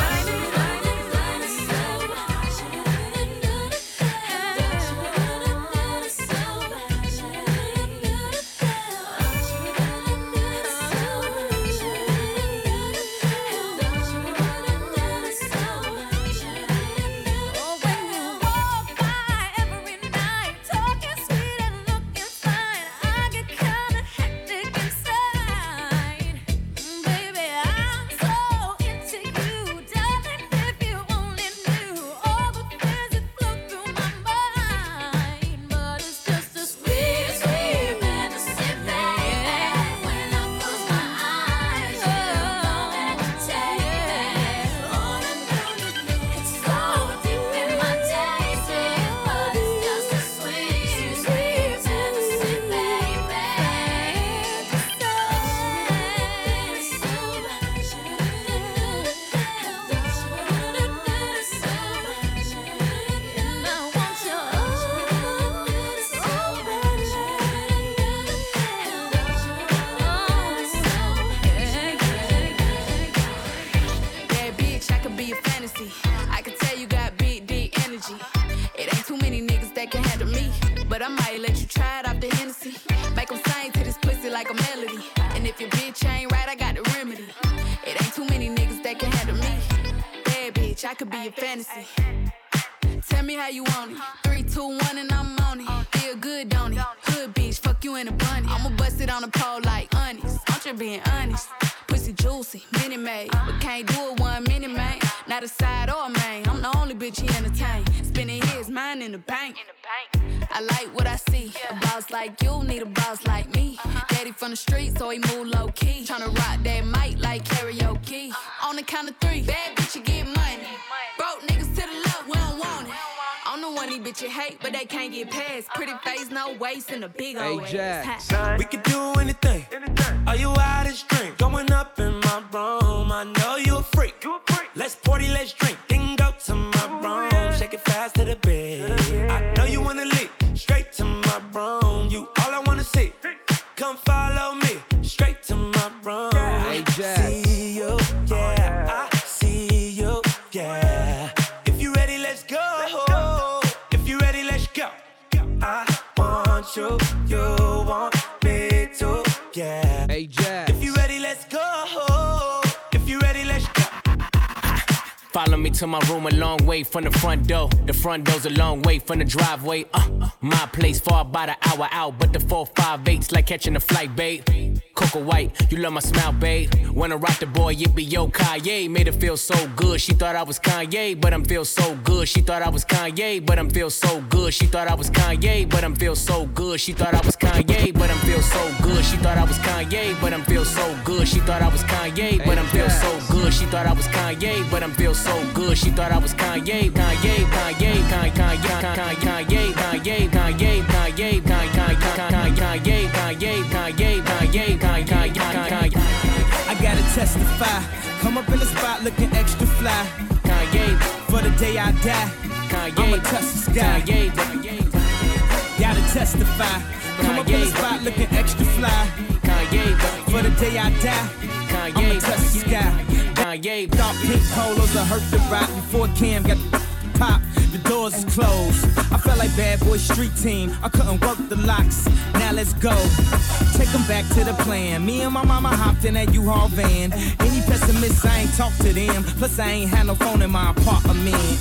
In a big old hey, Jax. We could do anything. anything. Are you out of drink? Going up in my room. I know you a freak. You a freak. Let's party, let's drink. Then go to my Ooh, room. Yeah. Shake it fast to the bed. Yeah. I know you wanna leap straight to my room. You all I wanna see. Come follow me straight to my room. Yeah. Hey, Jax. See you, yeah. I see you, yeah. If you ready, let's go. Let's go. If you ready, let's go. go. I You, you want me to, yeah. Hey, Jack. If you ready, let's go. If you ready, let's go. Follow me to my room a long way from the front door. The front door's a long way from the driveway. Uh, my place far about an hour out, but the four five eight's like catching a flight, babe. Coco White, you love my smile, babe. When I rock the boy, it be yo Kanye. Made her feel so good, she thought I was Kanye. But I'm feel so good, she thought I was Kanye. But I'm feel so good, she thought I was Kanye. But I'm feel so good, she thought I was Kanye. But I'm feel so good, she thought I was Kanye. But I'm feel so good, she thought I was Kanye. But I'm feel so good, she thought I was Kanye. But I'm feel so good, she thought I was Kanye. Kanye, Kanye, Kanye, Kanye, Kanye, Kanye, Kanye, Kanye, Kanye, Kanye, Kanye, Kanye, Kanye, Kanye. I gotta testify. Come up in the spot looking extra fly. Kanye. For the day I die. Kanye. I'ma touch the sky. Kanye. Gotta testify. Come Kanye. Up in the spot looking extra fly. Kanye. For the day I die. Kanye. I'ma touch the sky. Kanye. Dark pink polos are hurt to rock. Before Cam got the pop, the doors is closed. I felt like Bad Boy Street Team. I couldn't work the locks. Now let's go. Take them back to the plan. Me and my mama hopped in that U-Haul van. Any pessimists, I ain't talked to them. Plus, I ain't had no phone in my apartment.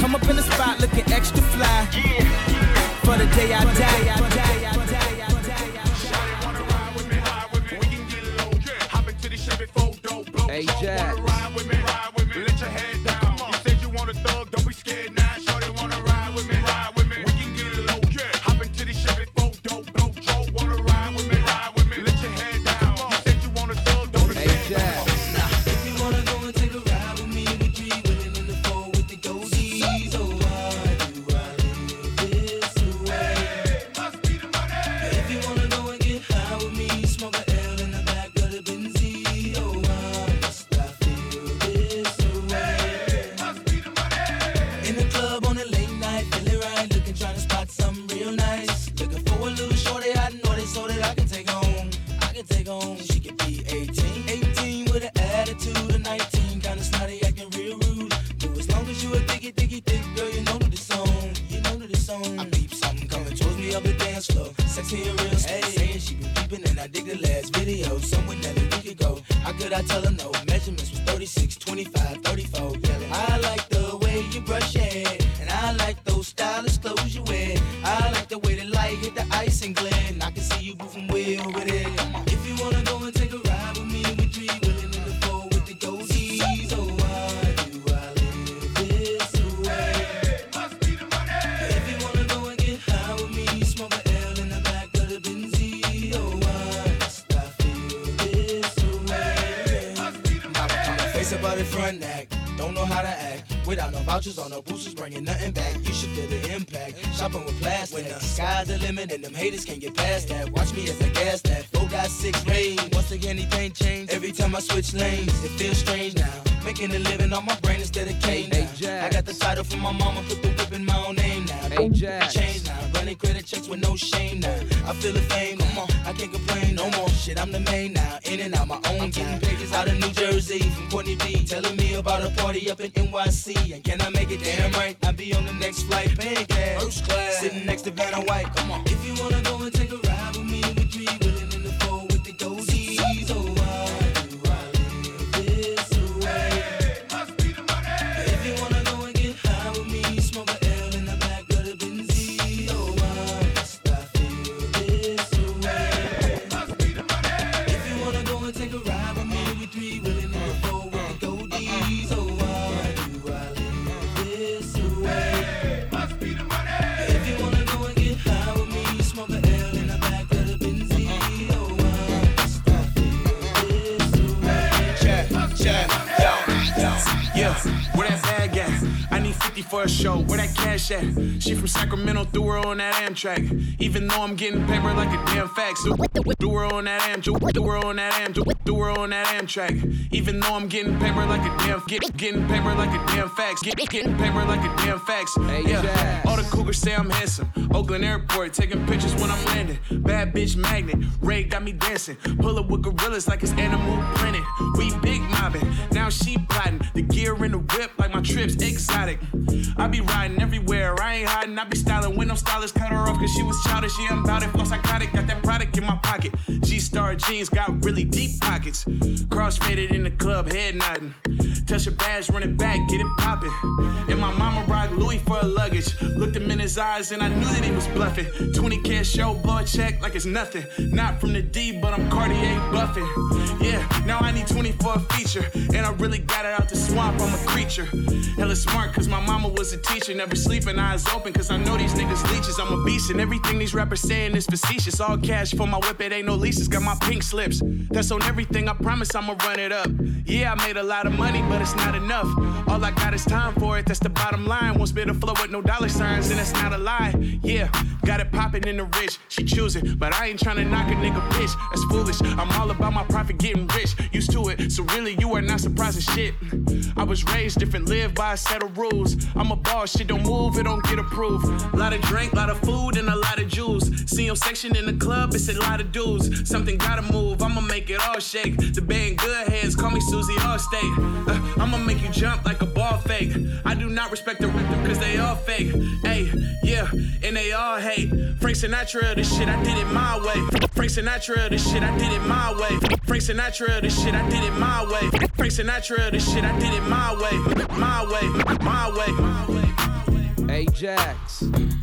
Come up in the spot looking extra fly. Yeah. For the day I die, I die, I die. Hey, Jack. Ride with me, ride with me. Let your head down. You said you want a thug, don't be scared now. Shorty wanna ride with me, ride with me. We can get it low, yeah. Hop into the Chevy, folk, dope, dope, dope. Wanna ride with me, ride with me. Let your head down. You said you want a thug, don't be scared. Hey, Jack. If you wanna go and take a ride with me, with three women in the four with the goldies. Oh, why you riding this away? Hey, must be the money. If you wanna go and get high with me, smoke a L in the back of the Benzie. Oh, why? She could be eighteen, eighteen with an attitude of nineteen, kinda snotty, acting real rude. But as long as you a diggy, diggy, thick girl, you know that it's on, you know that it's on. I peep something coming towards me up the dance floor, sexy and real. Hey, saying she been peeping and I dig the last video, somewhere that a week ago. How could I tell her no? Measurements was thirty-six, twenty-five, thirty-four. Yelling. I like the way you brush your head, and I like those stylish clothes you wear. I like the way the light hit the ice and glare, and I can see you moving way over there. Wanna go and take a ride with me with three women in the four with the goldies. Oh, why do I live this away? Hey, must be the money. If you wanna go and get high with me, smoke a L in the back of the Benzie. Oh, why must I feel this away? Hey, must be the money. I'm a face about it, front act. Don't know how to act. Without no vouchers or no boosters, bringing nothing back. You should feel the impact. Shopping with plastic. When the sky's the limit and them haters can't get past that. Watch me as I gas that. Four got six rain. Once again, anything change. Every time I switch lanes, it feels strange now. Making a living on my brain instead of cane now. I got the title from my mama, put the whip in my own name now. Don't change now. Running credit checks with no shame now. I feel the fame. Come on, I can't complain no more. Shit, I'm the main now. In and out my own game. Pages out of New Jersey from Courtney B. Telling me about a party up in N Y C. And can I make it damn right? I'll be on the next flight, paying cash, first class, sitting next to Vanna White. Come on. If you wanna go and take a ride with me, with three women in the four with the goldies. Oh, why do I live this away? Hey, must be the money. If you wanna go and get high with me, smoke a L in the back of the Benzie. Oh, why must I feel this away? Hey, must be the money. If you wanna go and take a ride with me, with three women in the four with the goldies. Oh, where that bag at? I need fifty for a show. Where that cash at? She from Sacramento, threw her on that Amtrak. Even though I'm getting paper like a damn fax. Threw her on that Amtrak. Threw her on that Amtrak. Threw her on that Amtrak. Even though I'm getting paper like a damn get, getting paper like a damn fax. Get, getting paper like a damn fax. Yeah. All the cougars say I'm handsome. Oakland Airport, taking pictures when I'm landing. Bad bitch magnet. Ray got me dancing. Pull up with gorillas like it's Animal Planet. We big mobbing. Now she plotting. The gear in the whip like my trip's exotic. I be riding everywhere, I ain't hiding, I be styling. When I'm stylish, cut her off cause she was childish. Yeah, I'm bout it, flow psychotic, got that product in my pocket. G-Star jeans, got really deep pockets. Crossfaded in the club, head nodding. Touch your badge, run it back, get it poppin'. And my mama rocked Louis for her luggage. Looked him in his eyes and I knew that he was bluffing. twenty K show, blow a check like it's nothing. Not from the D, but I'm Cartier buffing. Yeah, now I need twenty for a feature. And I really got it out the swamp, I'm a creature. Hella smart cause my mama was a teacher. Never sleeping, eyes open cause I know these niggas leeches. I'm a beast and everything these rappers saying is facetious. All cash for my whip, it ain't no leases. Got my pink slips, that's on everything, I promise I'ma run it up. Yeah, I made a lot of money, but it's not enough. All I got is time for it, that's the bottom line. Won't spit a flow with no dollar signs, and that's not a lie. Yeah, got it poppin' in the rich, she choosing. But I ain't tryna knock a nigga bitch, that's foolish. I'm all about my profit getting rich, used to it. So really you are not surprising shit. I was raised different, live by a set of rules. I'm a boss, shit don't move, it don't get approved. Lot of drink, lot of food, and a lot of juice. See your section in the club, it's a lot of dudes. Something gotta move, I'ma make it all shake. The band good heads, call me Susie Allstate. Uh, I'ma make you jump like a ball fake. I do not respect the rhythm, cause they all fake. Hey, yeah, and they all hate. Frank Sinatra, this shit, I did it my way. Frank Sinatra, this shit, I did it my way. Frank Sinatra, this shit, I did it my way. Frank Sinatra, this shit, I did it my way. My way, my way, my way. Ajax. Ajax.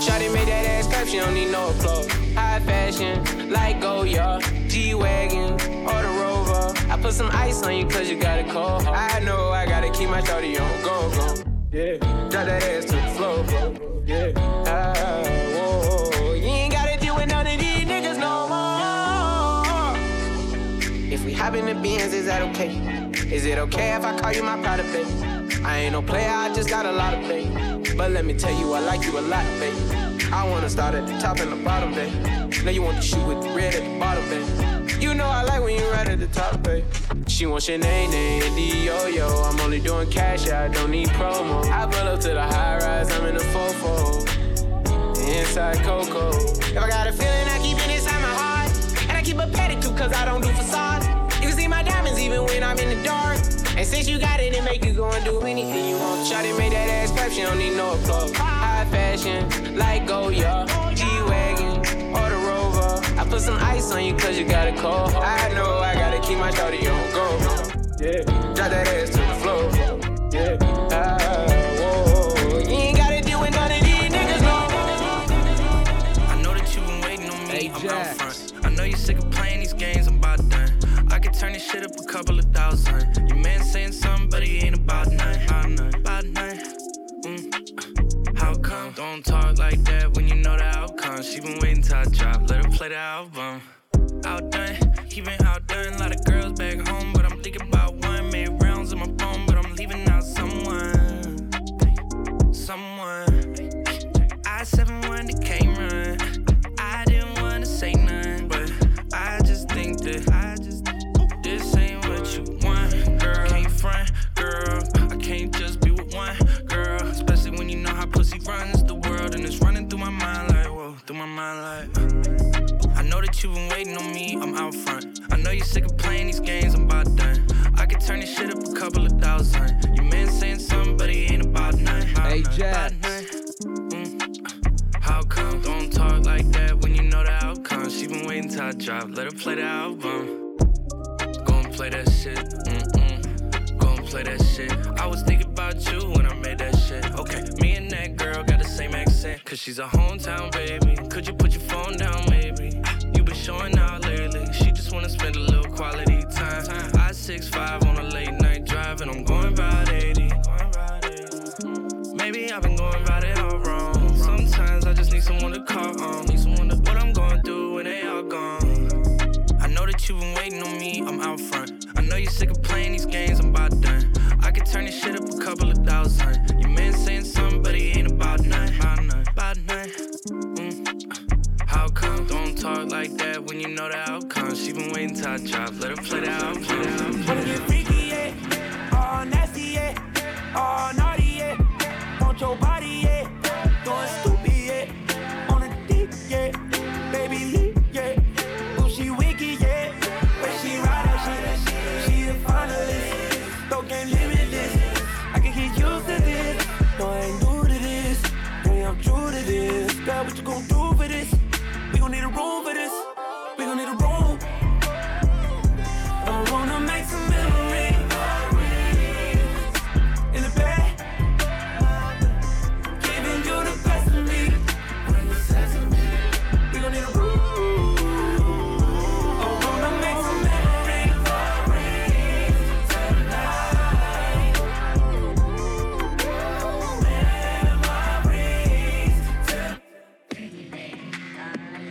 Shawty made that ass clap, she don't need no applause. High fashion, like Goyard, G-Wagon, or the Rover. I put some ice on you cause you got a cold heart. I know I gotta keep my shawty on go, go. Yeah, drop that ass to the floor, floor. Yeah, ah, whoa, whoa. You ain't gotta deal with none of these niggas no more. If we hop in the Benz, is that okay? Is it okay if I call you my pride, babe? I ain't no player, I just got a lot of faith. But let me tell you, I like you a lot, babe. I wanna start at the top and the bottom, babe. Now you want to shoot with the red at the bottom, babe. You know I like when you right at the top, babe. She wants your name, name, D-O-Yo. I'm only doing cash, I don't need promo. I pull up to the high rise, I'm in the four four. Inside Coco. If I got a feeling, I keep it inside my heart. And I keep a pedicure, cause I don't do facades. You can see my diamonds even when I'm in the dark. And since you got it, it make you go and do anything you want. Shawty made that ass clap, she don't need no applause. High fashion, like Goyard, G-Wagon, or the Rover. I put some ice on you cause you got a cold heart. I know I gotta keep my shawty on go. Yeah, drop that ass to the floor. Yeah, ah, whoa. You ain't gotta deal with none of these niggas no more. I know that you been waiting on me, I'm out front. I know you sick of playing these games, I'm about done. I could turn this shit up a couple of thousand. Your man saying something, but he ain't about none. About none, about none. Mm. How come? Don't talk like that when you know the outcome. She been waiting till I drop, let her play the album. Outdone, he been outdone. A lot of girls back home, but I'm thinking about one. Made rounds on my phone, but I'm leaving out someone. Someone. I seventy-one to Cameron. I didn't wanna say none, but I just think that I just. My I know that you've been waiting on me, I'm out front. I know you're sick of playing these games, I'm about done. I could turn this shit up a couple of thousand. Your man saying something, but he ain't about none. Hey, Jack. Mm. How come? Don't talk like that when you know the outcome. She been waiting till I drop, let her play the album. Go and play that shit. Mm-mm. Go and play that shit. I was thinking about you when I made that shit. Okay, me and that girl got the same accent. Cause she's a hometown baby. Could you put your phone down, maybe? You been showing out lately. She just wanna spend a little quality time. I six five on a late night drive, and I'm going about eighty. Maybe I've been going about it all wrong. Sometimes I just need someone to call on. Need someone to what I'm going through when they all gone. I know that you've been waiting on me, I'm out front. I know you're sick of playing these games, I'm about done. I could turn this shit up a couple of thousand. Your man saying something, but he ain't about none. About none, about none. How come? Don't talk like that when you know the outcome. She been waiting till I drop, let her play the album. Wanna get freaky, yeah. All nasty, yeah. All naughty, yeah. Want your body, yeah. Going stupid, yeah. On a dick, yeah. Baby, leave, yeah. Ooh, she wicked, yeah. When she ride up, she, she the finalist. Don't get limitless. I can get used to this. No, I ain't new to this. Hey, I'm true to this. Girl, what you gon' do for this? We gon' need a room for this. We gon' need a room. I wanna make some memories in the bed, giving you the best of me. We gon' need a room. I wanna make some memories tonight. Memories.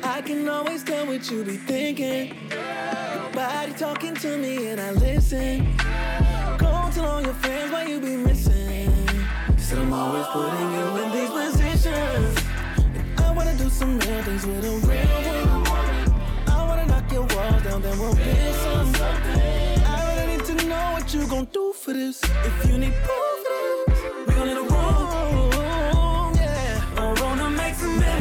I can always tell what you be thinking. Your body talking to me and I listen. Go tell all your friends why you be missing. Said I'm always putting you in these positions. And I wanna do some real things with a real woman. I wanna knock your walls down, then we'll build something. I really need to know what you gon' do for this. If you need proof for this, we gon' need a room. Yeah, I wanna make some memories.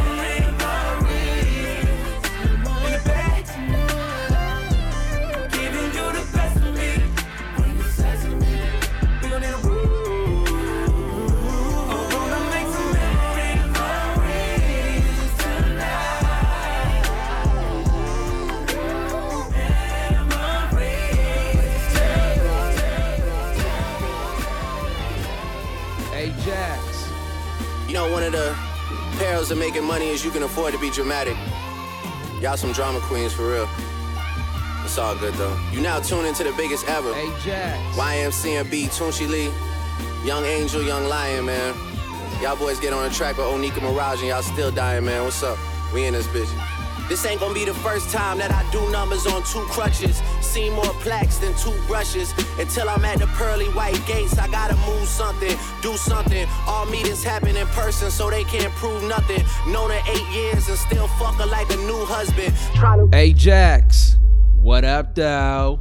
You know, one of the perils of making money is you can afford to be dramatic. Y'all some drama queens for real. It's all good though. You now tune into the biggest ever. Hey, Jax. Y M C M B, Toonchi Lee, Young Angel, Young Lion, man. Y'all boys get on the track with Onika Mirage and y'all still dying, man. What's up? We in this bitch. This ain't gonna be the first time that I do numbers on two crutches. See more plaques than two brushes. Until I'm at the pearly white gates, I gotta move something, do something. All meetings happen in person, so they can't prove nothing. Known her eight years and still fuck her like a new husband. Hey, Jax. What up, though?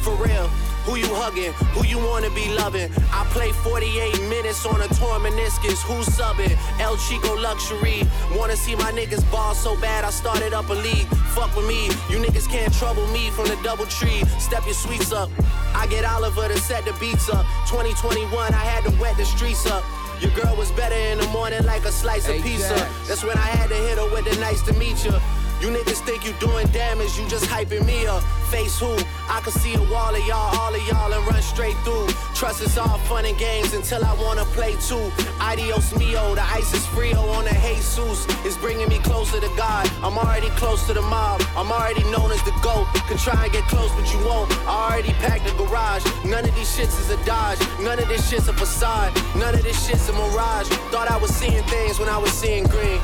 For real. Who you hugging? Who you wanna be loving? I play forty-eight minutes on a torn meniscus. Who's subbing? El Chico Luxury. Wanna see my niggas ball so bad I started up a league. Fuck with me. You niggas can't trouble me from the double tree. Step your sweets up. I get Oliver to set the beats up. twenty twenty-one, I had to wet the streets up. Your girl was better in the morning like a slice hey, of pizza. Jax. That's when I had to hit her with the nice to meet ya. You niggas think you doing damage, you just hyping me up. Face who? I can see a wall of y'all, all of y'all, and run straight through. Trust is all fun and games until I wanna play too. Adios mio, the ice is frio on the Jesus. It's bringing me closer to God. I'm already close to the mob. I'm already known as the GOAT. Can try and get close, but you won't. I already packed the garage. None of these shits is a dodge. None of this shit's a facade. None of this shit's a mirage. Thought I was seeing things when I was seeing green.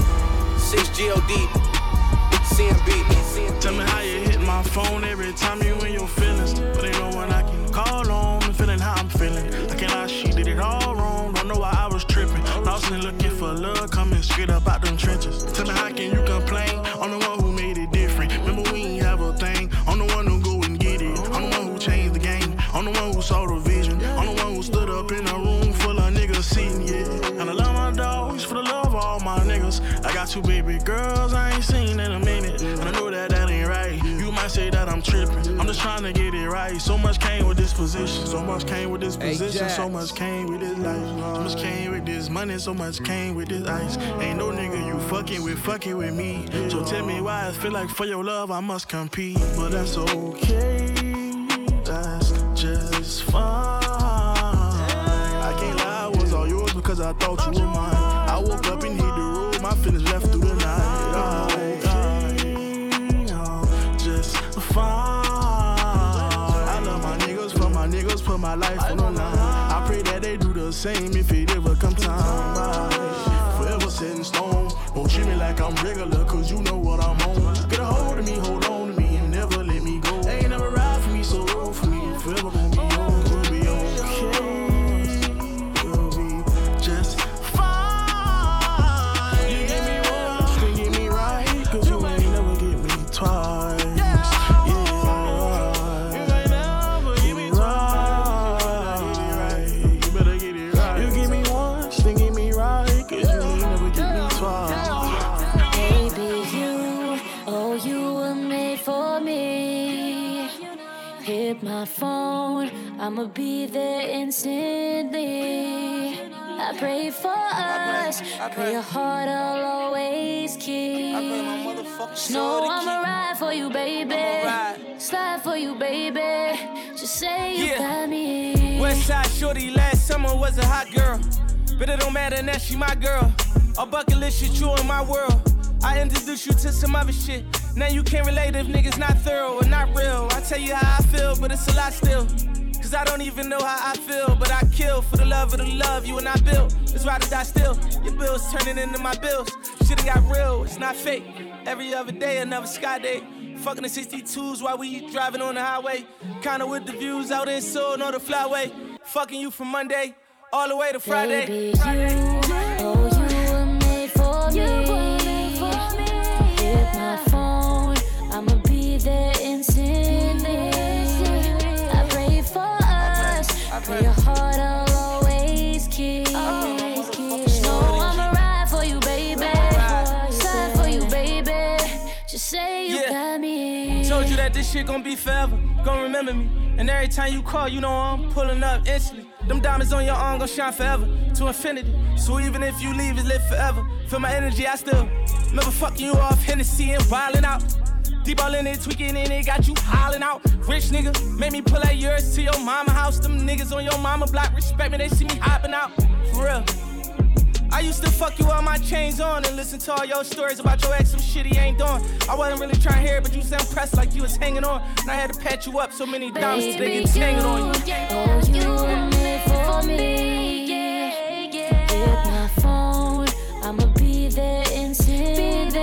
six G O D. Tell me how you hit my phone every time you in your feelings. But ain't no one I can call on, feeling how I'm feeling. I can't lie, she did it all wrong. Don't know why I was tripping. Lost and looking for love, coming straight up out them trenches. Tell me how can you complain? I'm the one who made it different. Remember we ain't have a thing. I'm the one who go and get it. I'm the one who changed the game. I'm the one who saw the vision. I'm the one who stood up in a room full of niggas sitting, yeah. And I love my dogs for the love of all my niggas. I got two baby girls I ain't seen in a minute. And I know that that ain't right. You might say that I'm tripping. I'm just trying to get it right. So much came with this position. So much came with this position. So much came with this life. So much came with this money. So much came with this ice. Ain't no nigga you fucking with, fucking with me. So tell me why I feel like for your love I must compete. But that's okay. That's just fine. I can't lie, I was all yours because I thought you were mine. I woke up and hit the road, my feelings left through the night. I'm just fine. I love my niggas, for my niggas, put my life on the line. I pray that they do the same if it ever come time. Forever set in stone, don't treat me like I'm regular, cause you know what I'm on. Get a hold of me, hold on to me, and never let me go. They ain't never ride for me, so roll for me, forever gon' be on. My phone, I'ma be there instantly. I pray for us, pray your heart I'll always keep. No, I'ma ride for you, baby. Slide for you, baby. Just say you got me. Westside shorty last summer was a hot girl, but it don't matter now she my girl. A bucket list shit you in my world. I introduce you to some other shit. Now you can't relate if niggas not thorough or not real. I tell you how I feel, but it's a lot still. Cause I don't even know how I feel, but I kill for the love of the love you and I built. It's ride or die still. Your bills turning into my bills. Shit ain't got real, it's not fake. Every other day, another sky day. Fucking the sixty-twos while we driving on the highway. Kinda with the views out in Seoul on the flyway. Fucking you from Monday all the way to Friday. Baby, Friday. You, oh, you were made for you me. My phone, I'ma be there instantly. I pray for us, I pray your heart I'll always keep. No, I'ma ride for you, baby. Slide for you, baby. Just say you got me. Told you that this shit gon' be forever, gon' remember me. And every time you call, you know I'm pulling up instantly. Them diamonds on your arm gon' shine forever, to infinity. So even if you leave, it's lit forever. Feel my energy, I still remember fucking you off Hennessy and wildin' out. Deep all in it, tweaking in it, got you howling out. Rich nigga, made me pull out yours to your mama house. Them niggas on your mama block, respect me, they see me hopping out. For real. I I used to fuck you while my chains on and listen to all your stories about your ex, some shit he ain't doing. I wasn't really trying to hear it, but you sound pressed like you was hanging on. And I had to pat you up so many times to get tangled on you. Oh, you were meant for me, yeah, yeah. Hit my phone, I'ma be there instantly.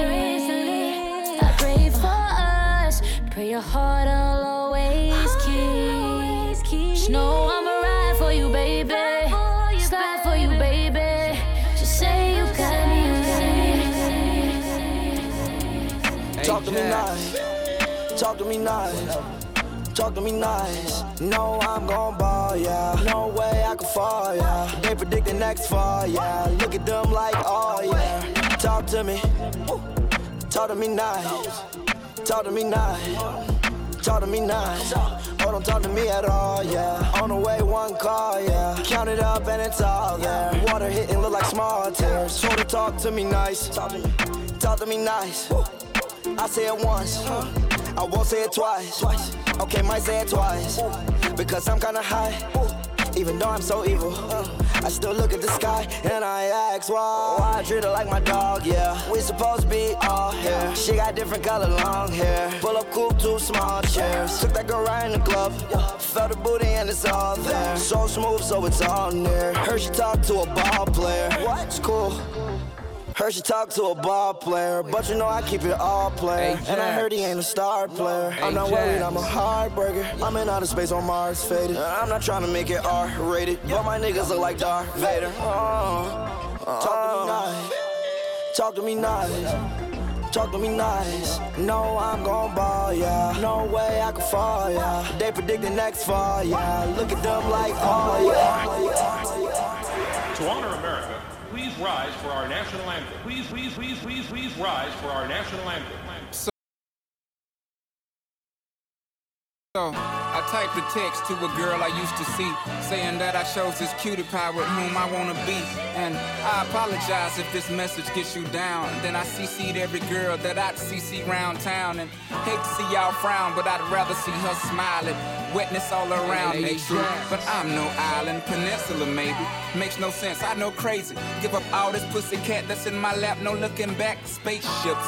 I pray for us, pray your heart I'll always keep. Just know I'ma ride for you, baby. Talk to me nice, talk to me nice, talk to me nice. No, I'm gon' ball, yeah. No way I can fall, yeah. They predict the next fall, yeah. Look at them like, oh, yeah. Talk to me, talk to me nice, talk to me nice, talk to me nice. Or don't talk to me at all, yeah. On the way, one call, yeah. Count it up and it's all there. Water hitting look like small tears. Try to talk to me nice, talk to me nice. I say it once, I won't say it twice. Okay, might say it twice, because I'm kinda high. Even though I'm so evil, I still look at the sky and I ask why. Why I treat her like my dog, yeah. We supposed to be all here. She got different color long hair. Pull up coupe, two small chairs. Took that girl right in the club, felt her booty and it's all there. So smooth, so it's all near. Heard she talk to a ball player. What's cool? Heard she talk to a ball player, but you know I keep it all player. Hey, and I heard he ain't a star player. Hey, I'm not worried, I'm a hard burger. I'm in outer space on Mars, faded. I'm not trying to make it R-rated, but my niggas look like Darth Vader. Oh, oh. Talk to me nice, talk to me nice, talk to me nice. No, I'm gon' ball, yeah. No way I can fall, yeah. They predict the next fall, yeah. Look at them like, oh, yeah. To honor America. Please rise for our national anthem. Please, please, please, please, please rise for our national anthem. So, so I typed a text to a girl I used to see, saying that I chose this cutie pie with whom I wanna be. And I apologize if this message gets you down. Then I C C'd every girl that I'd C C round town. And hate to see y'all frown, but I'd rather see her smiling. Wetness all around me, true, but I'm no island, peninsula maybe. Makes no sense, I know crazy. Give up all this pussycat that's in my lap, no looking back. Spaceships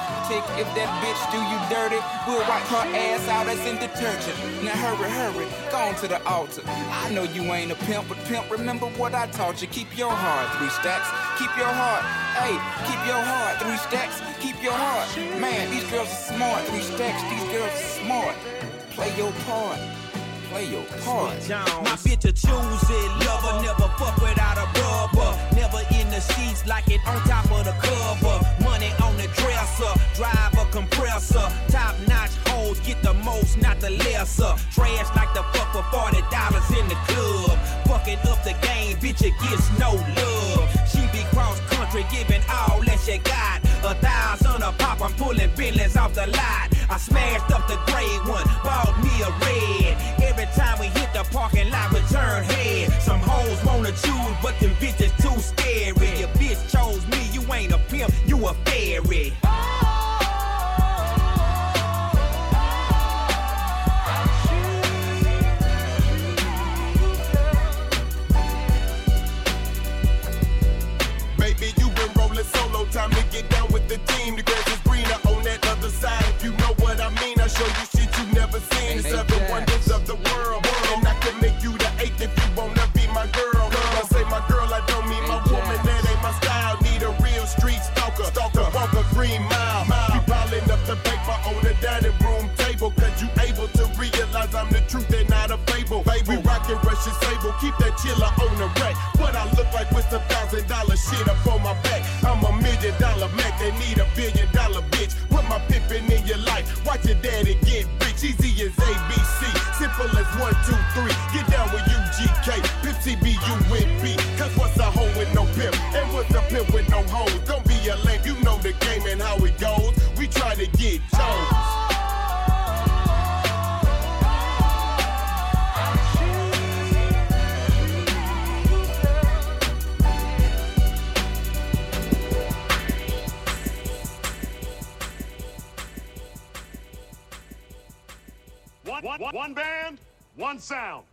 If that bitch do you dirty, we'll wipe her ass out as in detergent. Now hurry, hurry, go on to the altar. I know you ain't a pimp, but pimp, remember what I taught you. Keep your heart, three stacks, keep your heart. Hey, keep your heart, three stacks, keep your heart. Man, these girls are smart, three stacks, these girls are smart. Play your part. Play your part. My bitch a choose it, lover, never fuck without a rubber. Never in the sheets like it on top of the cover. Money on the dresser, drive a compressor. Top notch hoes get the most, not the lesser. Trash like the fuck for forty dollars in the club. Fucking up the game, bitch, it gets no love. She be cross country, giving all that she got. A thousand a pop, I'm pulling billions off the lot. I smashed up the gray one, bought me a red. Every time we hit the parking lot, we turn head. Some hoes wanna choose, but them bitches too scary. Your bitch chose me, you ain't a pimp, you a fairy. Baby, you been rolling solo, time to get down with the team. The grass is greener on that other side, if you know what I mean. I show you shit you never seen. It's other wonders of the world, and I can make you the eighth if you wanna be my girl. When I say my girl, I don't mean my woman, that ain't my style. Need a real street stalker, stalker, walker, green mile. You piling up the paper on the dining room table, cause you able to realize I'm the truth and not a fable. We rockin' Russian Sable, keep that chiller on the rack. What I look like with a thousand dollar shit up on my back. I'm a million dollar Mac, they need a billion dollar bitch. Put my pimpin' in your life, watch your daddy get rich. Easy as A B C, simple as one, two, three. Get down with U G K, Pimp C B U N B. Cause what's a hoe with no pimp, and what's a pimp with no hoes? Don't be a lame, you know the game and how it goes. We try to get Jones. One band, one sound.